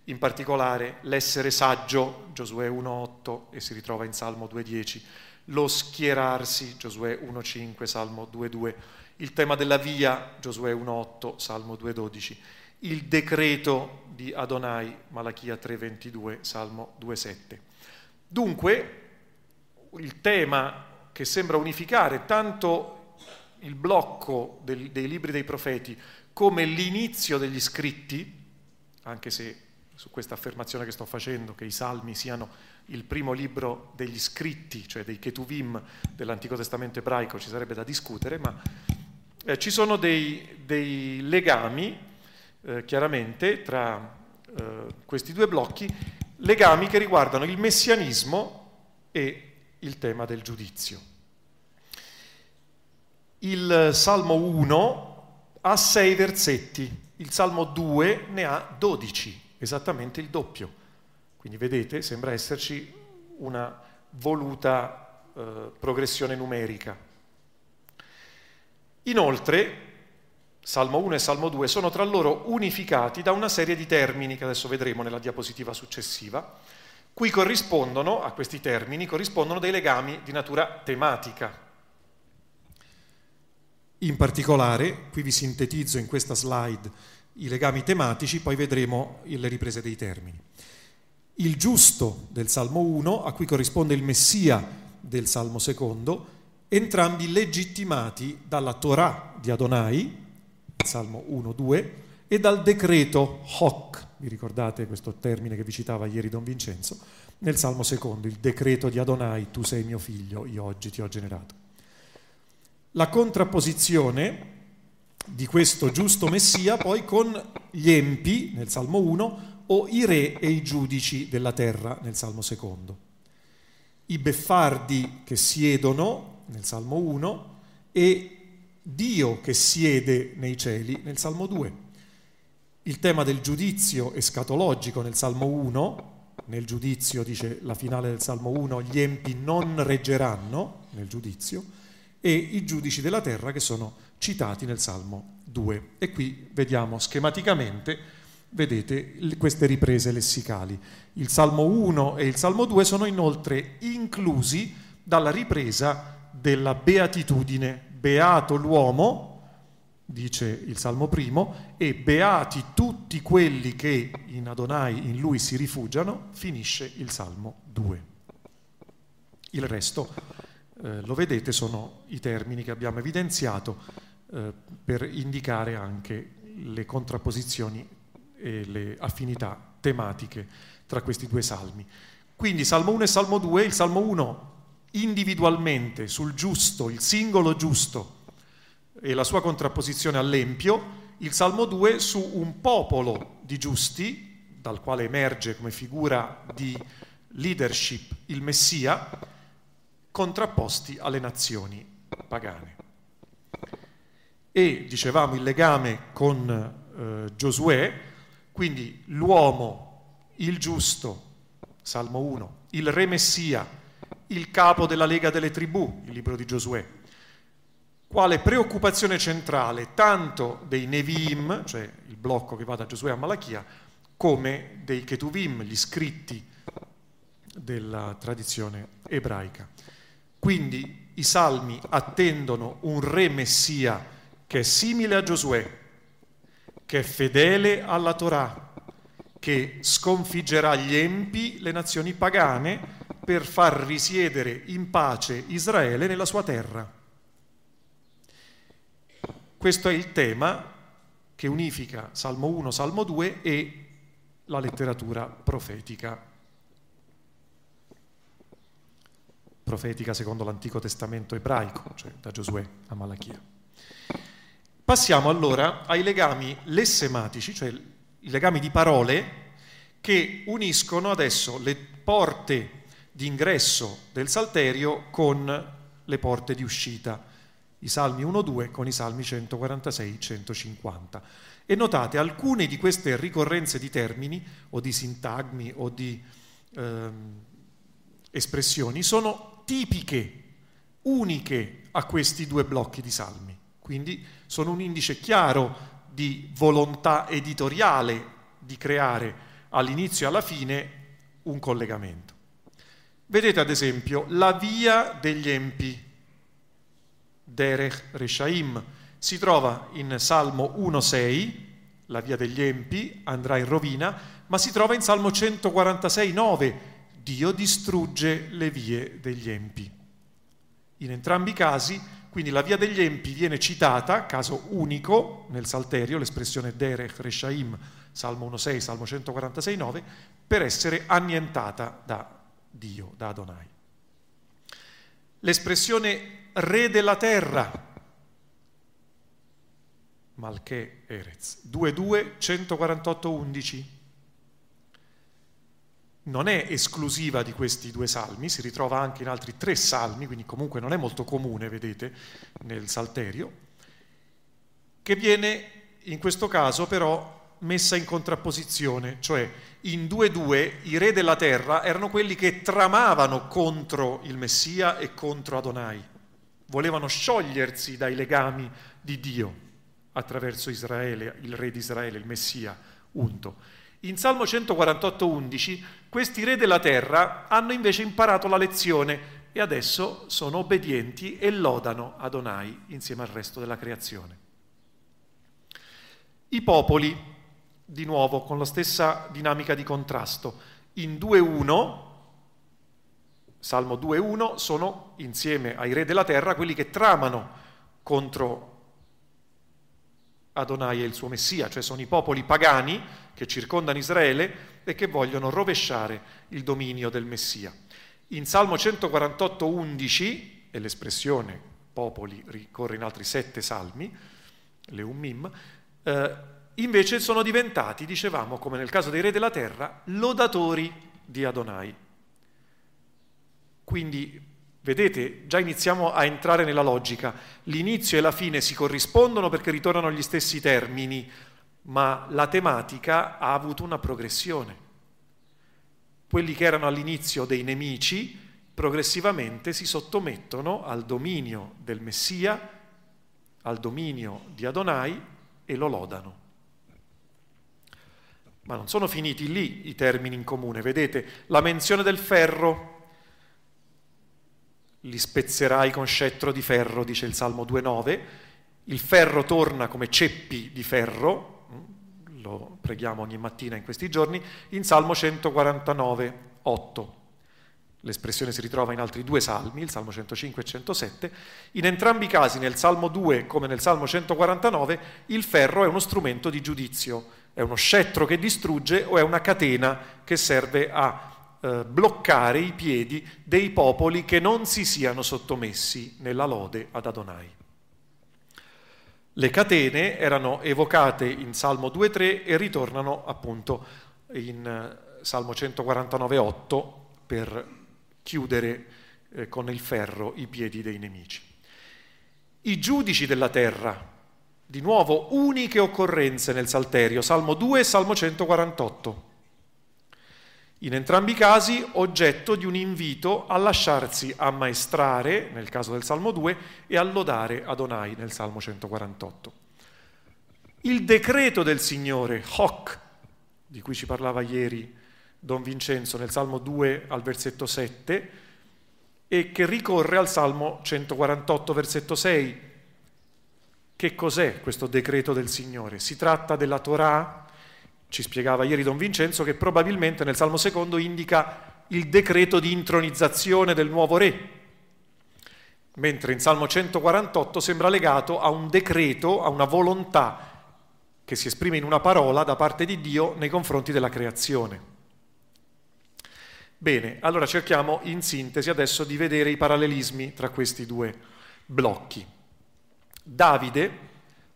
In particolare l'essere saggio, Giosuè 1,8 e si ritrova in Salmo 2,10, lo schierarsi, Giosuè 1,5, Salmo 2,2, il tema della via, Giosuè 1,8, Salmo 2,12, il decreto di Adonai, Malachia 3,22, Salmo 2,7. Dunque, il tema che sembra unificare tanto il blocco dei libri dei profeti come l'inizio degli scritti, anche se su questa affermazione che sto facendo, che i Salmi siano il primo libro degli scritti, cioè dei Ketuvim dell'Antico Testamento ebraico, ci sarebbe da discutere, ma ci sono dei legami, chiaramente, tra questi due blocchi, legami che riguardano il messianismo e il tema del giudizio. Il Salmo 1 ha 6 versetti, il Salmo 2 ne ha 12. Esattamente il doppio. Quindi vedete, sembra esserci una voluta progressione numerica. Inoltre, Salmo 1 e Salmo 2 sono tra loro unificati da una serie di termini che adesso vedremo nella diapositiva successiva. Qui corrispondono, a questi termini, corrispondono dei legami di natura tematica. In particolare, qui vi sintetizzo in questa slide i legami tematici, poi vedremo le riprese dei termini. Il giusto del Salmo 1, a cui corrisponde il Messia del Salmo 2, entrambi legittimati dalla Torah di Adonai, Salmo 1-2, e dal decreto Hoc, vi ricordate questo termine che vi citava ieri Don Vincenzo, nel Salmo 2, il decreto di Adonai, tu sei mio figlio, io oggi ti ho generato. La contrapposizione di questo giusto Messia poi con gli empi nel Salmo 1 o i re e i giudici della terra nel Salmo 2, i beffardi che siedono nel Salmo 1 e Dio che siede nei cieli nel Salmo 2, il tema del giudizio escatologico nel Salmo 1, nel giudizio dice la finale del Salmo 1 gli empi non reggeranno nel giudizio, e i giudici della terra che sono citati nel Salmo 2. E qui vediamo schematicamente, vedete, queste riprese lessicali. Il Salmo 1 e il Salmo 2 sono inoltre inclusi dalla ripresa della beatitudine. Beato l'uomo, dice il Salmo 1, e beati tutti quelli che in Adonai, in lui si rifugiano, finisce il Salmo 2. Il resto, lo vedete, sono i termini che abbiamo evidenziato per indicare anche le contrapposizioni e le affinità tematiche tra questi due salmi. Quindi Salmo 1 e Salmo 2, il Salmo 1 individualmente sul giusto, il singolo giusto e la sua contrapposizione all'empio, il Salmo 2 su un popolo di giusti dal quale emerge come figura di leadership il Messia, contrapposti alle nazioni pagane. E dicevamo il legame con Giosuè, quindi l'uomo, il giusto, Salmo 1, il re Messia, il capo della Lega delle tribù, il libro di Giosuè, quale preoccupazione centrale tanto dei Neviim, cioè il blocco che va da Giosuè a Malachia, come dei Ketuvim, gli scritti della tradizione ebraica. Quindi i salmi attendono un re Messia che è simile a Giosuè, che è fedele alla Torah, che sconfiggerà gli empi, le nazioni pagane, per far risiedere in pace Israele nella sua terra. Questo è il tema che unifica Salmo 1, Salmo 2 e la letteratura profetica. Profetica secondo l'Antico Testamento ebraico, cioè da Giosuè a Malachia. Passiamo allora ai legami lessematici, cioè i legami di parole che uniscono adesso le porte di ingresso del Salterio con le porte di uscita, i Salmi 1-2 con i Salmi 146-150. E notate, alcune di queste ricorrenze di termini o di sintagmi o di espressioni sono tipiche, uniche a questi due blocchi di salmi. Quindi sono un indice chiaro di volontà editoriale di creare all'inizio e alla fine un collegamento. Vedete ad esempio la via degli empi, Derech Reshaim, si trova in Salmo 1,6, la via degli empi andrà in rovina, ma si trova in Salmo 146,9, Dio distrugge le vie degli empi. In entrambi i casi, quindi la via degli empi viene citata, caso unico nel Salterio, l'espressione Derech Reshaim, Salmo 1,6, Salmo 146,9, per essere annientata da Dio, da Adonai. L'espressione re della terra, Malché Erez, 2.2, 148.11, non è esclusiva di questi due salmi, si ritrova anche in altri tre salmi, quindi comunque non è molto comune, vedete, nel Salterio, che viene in questo caso però messa in contrapposizione, cioè in 2.2 i re della terra erano quelli che tramavano contro il Messia e contro Adonai, volevano sciogliersi dai legami di Dio attraverso Israele, il re di Israele, il Messia unto. In Salmo 148,11 questi re della terra hanno invece imparato la lezione e adesso sono obbedienti e lodano Adonai insieme al resto della creazione. I popoli, di nuovo con la stessa dinamica di contrasto, in 2.1, Salmo 2.1, sono insieme ai re della terra quelli che tramano contro Adonai e il suo Messia, cioè sono i popoli pagani che circondano Israele e che vogliono rovesciare il dominio del Messia. In Salmo 148,11, e l'espressione popoli ricorre in altri 7 salmi, le Ummim, invece sono diventati, dicevamo, come nel caso dei re della terra, lodatori di Adonai. Quindi vedete, già iniziamo a entrare nella logica. L'inizio e la fine si corrispondono perché ritornano gli stessi termini, ma la tematica ha avuto una progressione. Quelli che erano all'inizio dei nemici progressivamente si sottomettono al dominio del Messia, al dominio di Adonai e lo lodano. Ma non sono finiti lì i termini in comune. Vedete, la menzione del ferro, li spezzerai con scettro di ferro, dice il Salmo 2.9, il ferro torna come ceppi di ferro, lo preghiamo ogni mattina in questi giorni, in Salmo 149.8. L'espressione si ritrova in altri due salmi, il Salmo 105 e 107. In entrambi i casi, nel Salmo 2 come nel Salmo 149, il ferro è uno strumento di giudizio, è uno scettro che distrugge o è una catena che serve a bloccare i piedi dei popoli che non si siano sottomessi nella lode ad Adonai. Le catene erano evocate in Salmo 2.3 e ritornano appunto in Salmo 149.8 per chiudere con il ferro i piedi dei nemici. I giudici della terra, di nuovo uniche occorrenze nel Salterio, Salmo 2 e Salmo 148. In entrambi i casi oggetto di un invito a lasciarsi ammaestrare, nel caso del Salmo 2, e a lodare Adonai, nel Salmo 148. Il decreto del Signore, Hoc, di cui ci parlava ieri Don Vincenzo nel Salmo 2 al versetto 7, e che ricorre al Salmo 148, versetto 6. Che cos'è questo decreto del Signore? Si tratta della Torah? Ci spiegava ieri Don Vincenzo che probabilmente nel Salmo secondo indica il decreto di intronizzazione del nuovo re, mentre in Salmo 148 sembra legato a un decreto, a una volontà che si esprime in una parola da parte di Dio nei confronti della creazione. Bene, allora cerchiamo in sintesi adesso di vedere i parallelismi tra questi due blocchi. Davide,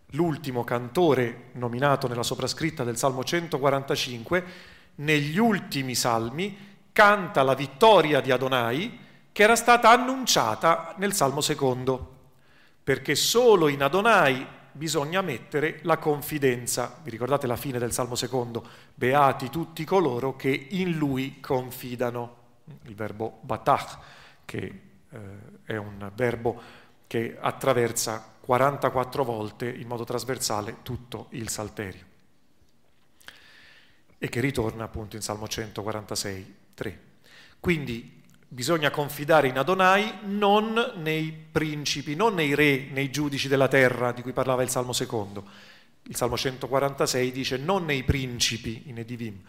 l'ultimo cantore nominato nella soprascritta del Salmo 145, negli ultimi salmi canta la vittoria di Adonai che era stata annunciata nel Salmo secondo, perché solo in Adonai bisogna mettere la confidenza. Vi ricordate la fine del Salmo secondo? Beati tutti coloro che in lui confidano. Il verbo batach, che è un verbo che attraversa 44 volte in modo trasversale tutto il Salterio e che ritorna appunto in Salmo 146, 3. Quindi bisogna confidare in Adonai, non nei principi, non nei re, nei giudici della terra di cui parlava il Salmo secondo. Il Salmo 146 dice non nei principi, in Edivim,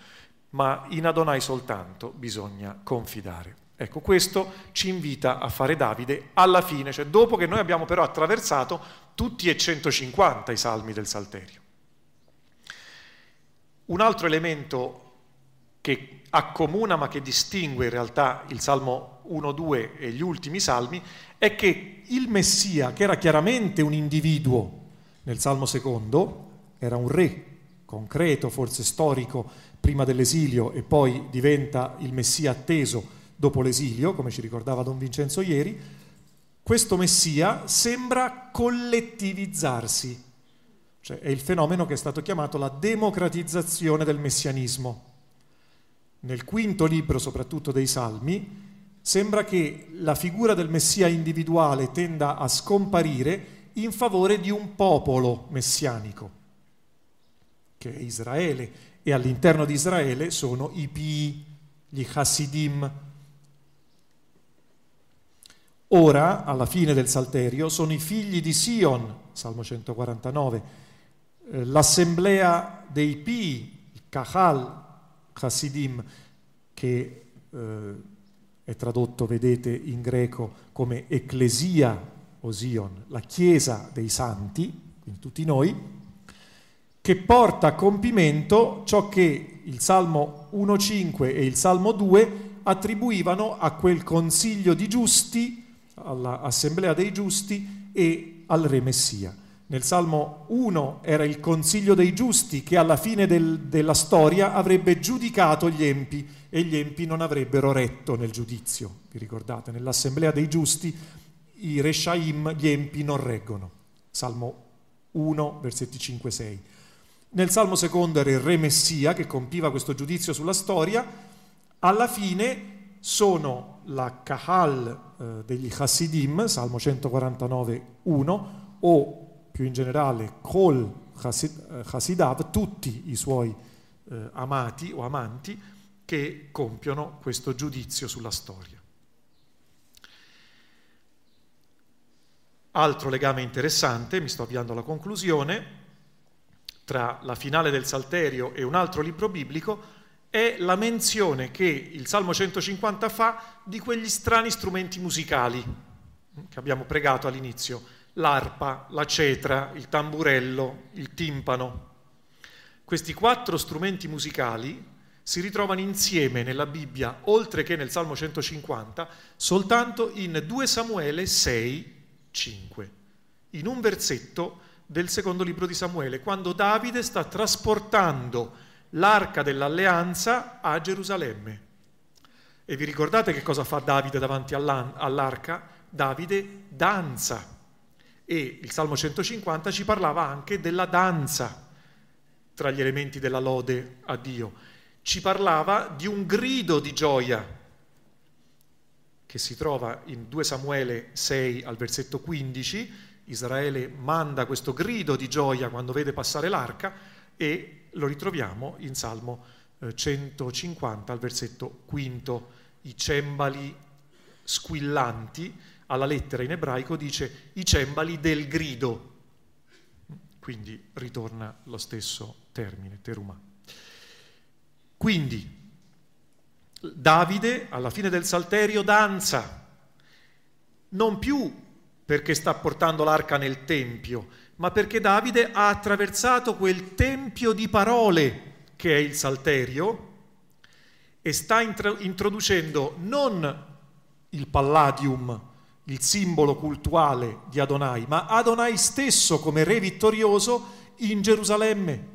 ma in Adonai soltanto bisogna confidare. Ecco, questo ci invita a fare Davide alla fine, cioè dopo che noi abbiamo però attraversato tutti e 150 i salmi del Salterio. Un altro elemento che accomuna ma che distingue in realtà il Salmo 1, 2 e gli ultimi salmi è che il Messia, che era chiaramente un individuo nel Salmo secondo, era un re concreto, forse storico, prima dell'esilio e poi diventa il Messia atteso dopo l'esilio, come ci ricordava Don Vincenzo ieri, questo Messia sembra collettivizzarsi, cioè è il fenomeno che è stato chiamato la democratizzazione del messianismo. Nel quinto libro, soprattutto dei Salmi, sembra che la figura del Messia individuale tenda a scomparire in favore di un popolo messianico, che è Israele, e all'interno di Israele sono i Pii, gli Hasidim. Ora, alla fine del Salterio, sono i figli di Sion, Salmo 149, l'assemblea dei Pii, il Kahal, Hasidim, che è tradotto, vedete, in greco come Ecclesia o Sion, la Chiesa dei Santi, quindi tutti noi, che porta a compimento ciò che il Salmo 1,5 e il Salmo 2 attribuivano a quel consiglio di giusti, all'assemblea dei giusti e al re Messia. Nel Salmo 1 era il consiglio dei giusti che alla fine della storia avrebbe giudicato gli empi e gli empi non avrebbero retto nel giudizio. Vi ricordate? Nell'assemblea dei giusti i reshaim, gli empi, non reggono. Salmo 1, versetti 5-6. Nel Salmo 2 era il re Messia che compiva questo giudizio sulla storia. Alla fine sono la Kahal degli Hasidim, Salmo 149,1, o più in generale Kol Hasidav, tutti i suoi amati o amanti che compiono questo giudizio sulla storia. Altro legame interessante, mi sto avviando alla conclusione, tra la finale del Salterio e un altro libro biblico è la menzione che il Salmo 150 fa di quegli strani strumenti musicali che abbiamo pregato all'inizio, l'arpa, la cetra, il tamburello, il timpano. Questi 4 strumenti musicali si ritrovano insieme nella Bibbia, oltre che nel Salmo 150, soltanto in 2 Samuele 6, 5, in un versetto del secondo libro di Samuele, quando Davide sta trasportando l'arca dell'alleanza a Gerusalemme. E vi ricordate che cosa fa Davide davanti all'arca? Davide danza. E il Salmo 150 ci parlava anche della danza, tra gli elementi della lode a Dio. Ci parlava di un grido di gioia, che si trova in 2 Samuele 6 al versetto 15. Israele manda questo grido di gioia quando vede passare l'arca e lo ritroviamo in Salmo 150 al versetto 5, i cembali squillanti, alla lettera in ebraico dice i cembali del grido, quindi ritorna lo stesso termine, teruma. Quindi Davide alla fine del Salterio danza, non più perché sta portando l'arca nel Tempio, ma perché Davide ha attraversato quel tempio di parole che è il Salterio e sta introducendo non il Palladium, il simbolo cultuale di Adonai, ma Adonai stesso come re vittorioso in Gerusalemme,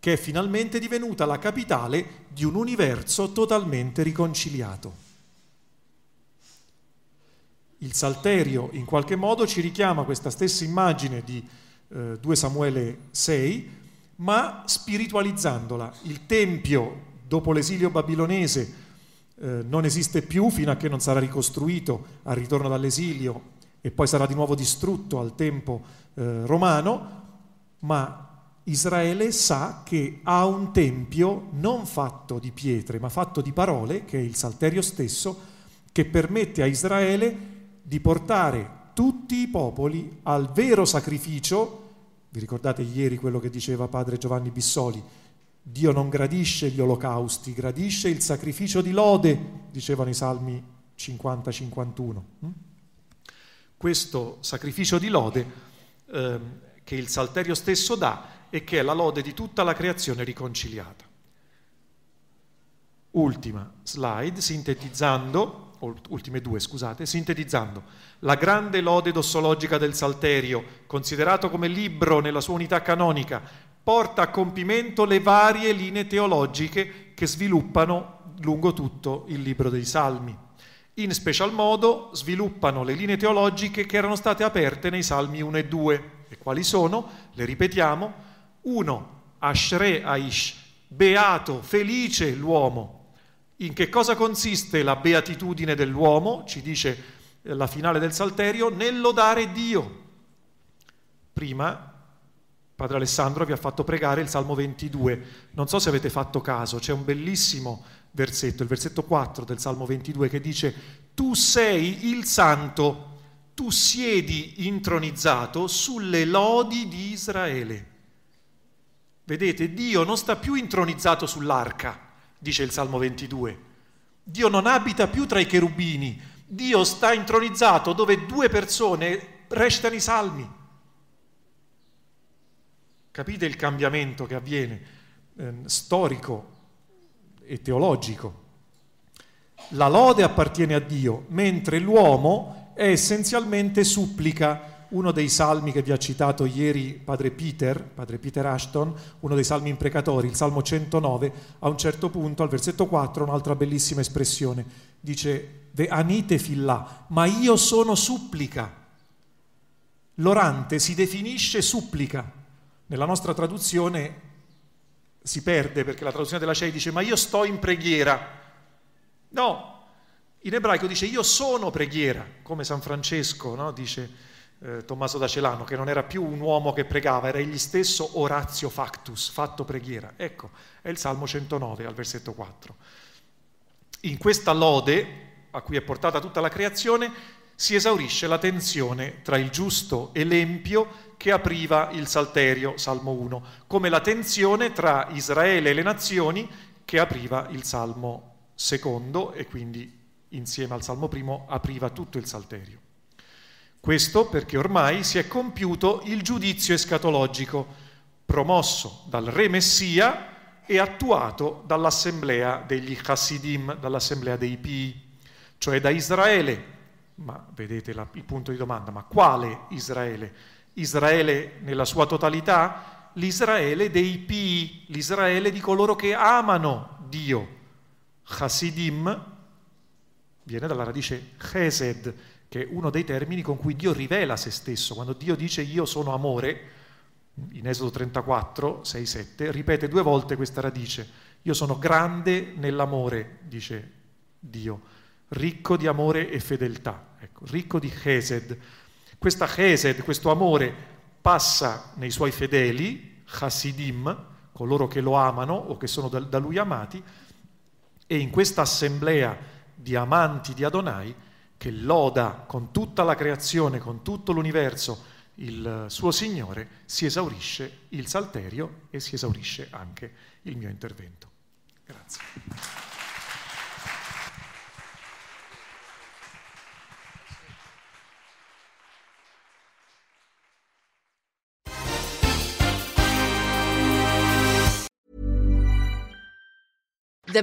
che è finalmente divenuta la capitale di un universo totalmente riconciliato. Il Salterio in qualche modo ci richiama questa stessa immagine di 2 Samuele 6, ma spiritualizzandola. Il Tempio, dopo l'esilio babilonese, non esiste più fino a che non sarà ricostruito al ritorno dall'esilio e poi sarà di nuovo distrutto al tempo romano, ma Israele sa che ha un tempio non fatto di pietre, ma fatto di parole, che è il Salterio stesso, che permette a Israele di portare tutti i popoli al vero sacrificio. Vi ricordate ieri quello che diceva padre Giovanni Bissoli? Dio non gradisce gli olocausti, gradisce il sacrificio di lode, dicevano i Salmi 50-51. Questo sacrificio di lode che il Salterio stesso dà e che è la lode di tutta la creazione riconciliata. Ultima slide, ultime due, sintetizzando la grande lode dossologica del Salterio, considerato come libro nella sua unità canonica, porta a compimento le varie linee teologiche che sviluppano lungo tutto il libro dei Salmi. In special modo sviluppano le linee teologiche che erano state aperte nei Salmi 1 e 2. E quali sono? Le ripetiamo. 1. Ashre Aish, beato, felice l'uomo. In che cosa consiste la beatitudine dell'uomo, ci dice la finale del Salterio, nel lodare Dio. Prima padre Alessandro vi ha fatto pregare il Salmo 22, non so se avete fatto caso, c'è un bellissimo versetto, il versetto 4 del Salmo 22, che dice: tu sei il santo, tu siedi intronizzato sulle lodi di Israele. Vedete, Dio non sta più intronizzato sull'arca, dice il Salmo 22. Dio non abita più tra i cherubini, Dio sta intronizzato dove due persone recitano i salmi. Capite il cambiamento che avviene storico e teologico. La lode appartiene a Dio, mentre l'uomo è essenzialmente supplica. Uno dei salmi che vi ha citato ieri padre Peter Ashton, uno dei salmi imprecatori, il Salmo 109, a un certo punto, al versetto 4, un'altra bellissima espressione, dice: anite fillà, ma io sono supplica. L'orante si definisce supplica. Nella nostra traduzione si perde, perché la traduzione della CEI dice: ma io sto in preghiera. No, in ebraico dice: io sono preghiera, come San Francesco, no? Dice Tommaso d'Acelano, che non era più un uomo che pregava, era egli stesso oratio factus, fatto preghiera. Ecco, è il Salmo 109 al versetto 4. In questa lode, a cui è portata tutta la creazione, si esaurisce la tensione tra il giusto e l'empio che apriva il Salterio, Salmo 1, come la tensione tra Israele e le nazioni che apriva il Salmo 2, e quindi insieme al Salmo 1 apriva tutto il Salterio. Questo perché ormai si è compiuto il giudizio escatologico, promosso dal re Messia e attuato dall'assemblea degli Hasidim, dall'assemblea dei Pii, cioè da Israele. Ma vedete il punto di domanda: ma quale Israele? Israele nella sua totalità? L'Israele dei Pii, l'Israele di coloro che amano Dio. Hasidim viene dalla radice Chesed, che è uno dei termini con cui Dio rivela se stesso. Quando Dio dice io sono amore, in Esodo 34, 6, 7, ripete 2 volte questa radice. Io sono grande nell'amore, dice Dio, ricco di amore e fedeltà, ecco, ricco di chesed. Questa chesed, questo amore, passa nei suoi fedeli, hasidim, coloro che lo amano o che sono da lui amati, e in questa assemblea di amanti di Adonai, che loda con tutta la creazione, con tutto l'universo, il suo Signore, si esaurisce il Salterio e si esaurisce anche il mio intervento. Grazie. The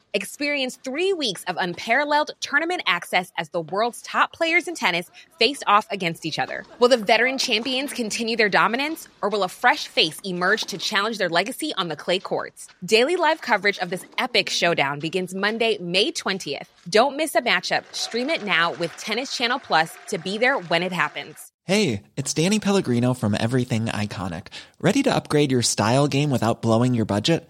Experience 3 weeks of unparalleled tournament access as the world's top players in tennis face off against each other. Will the veteran champions continue their dominance, or will a fresh face emerge to challenge their legacy on the clay courts? Daily live coverage of this epic showdown begins Monday, May 20th. Don't miss a matchup. Stream it now with Tennis Channel Plus to be there when it happens. Hey, it's Danny Pellegrino from Everything Iconic. Ready to upgrade your style game without blowing your budget?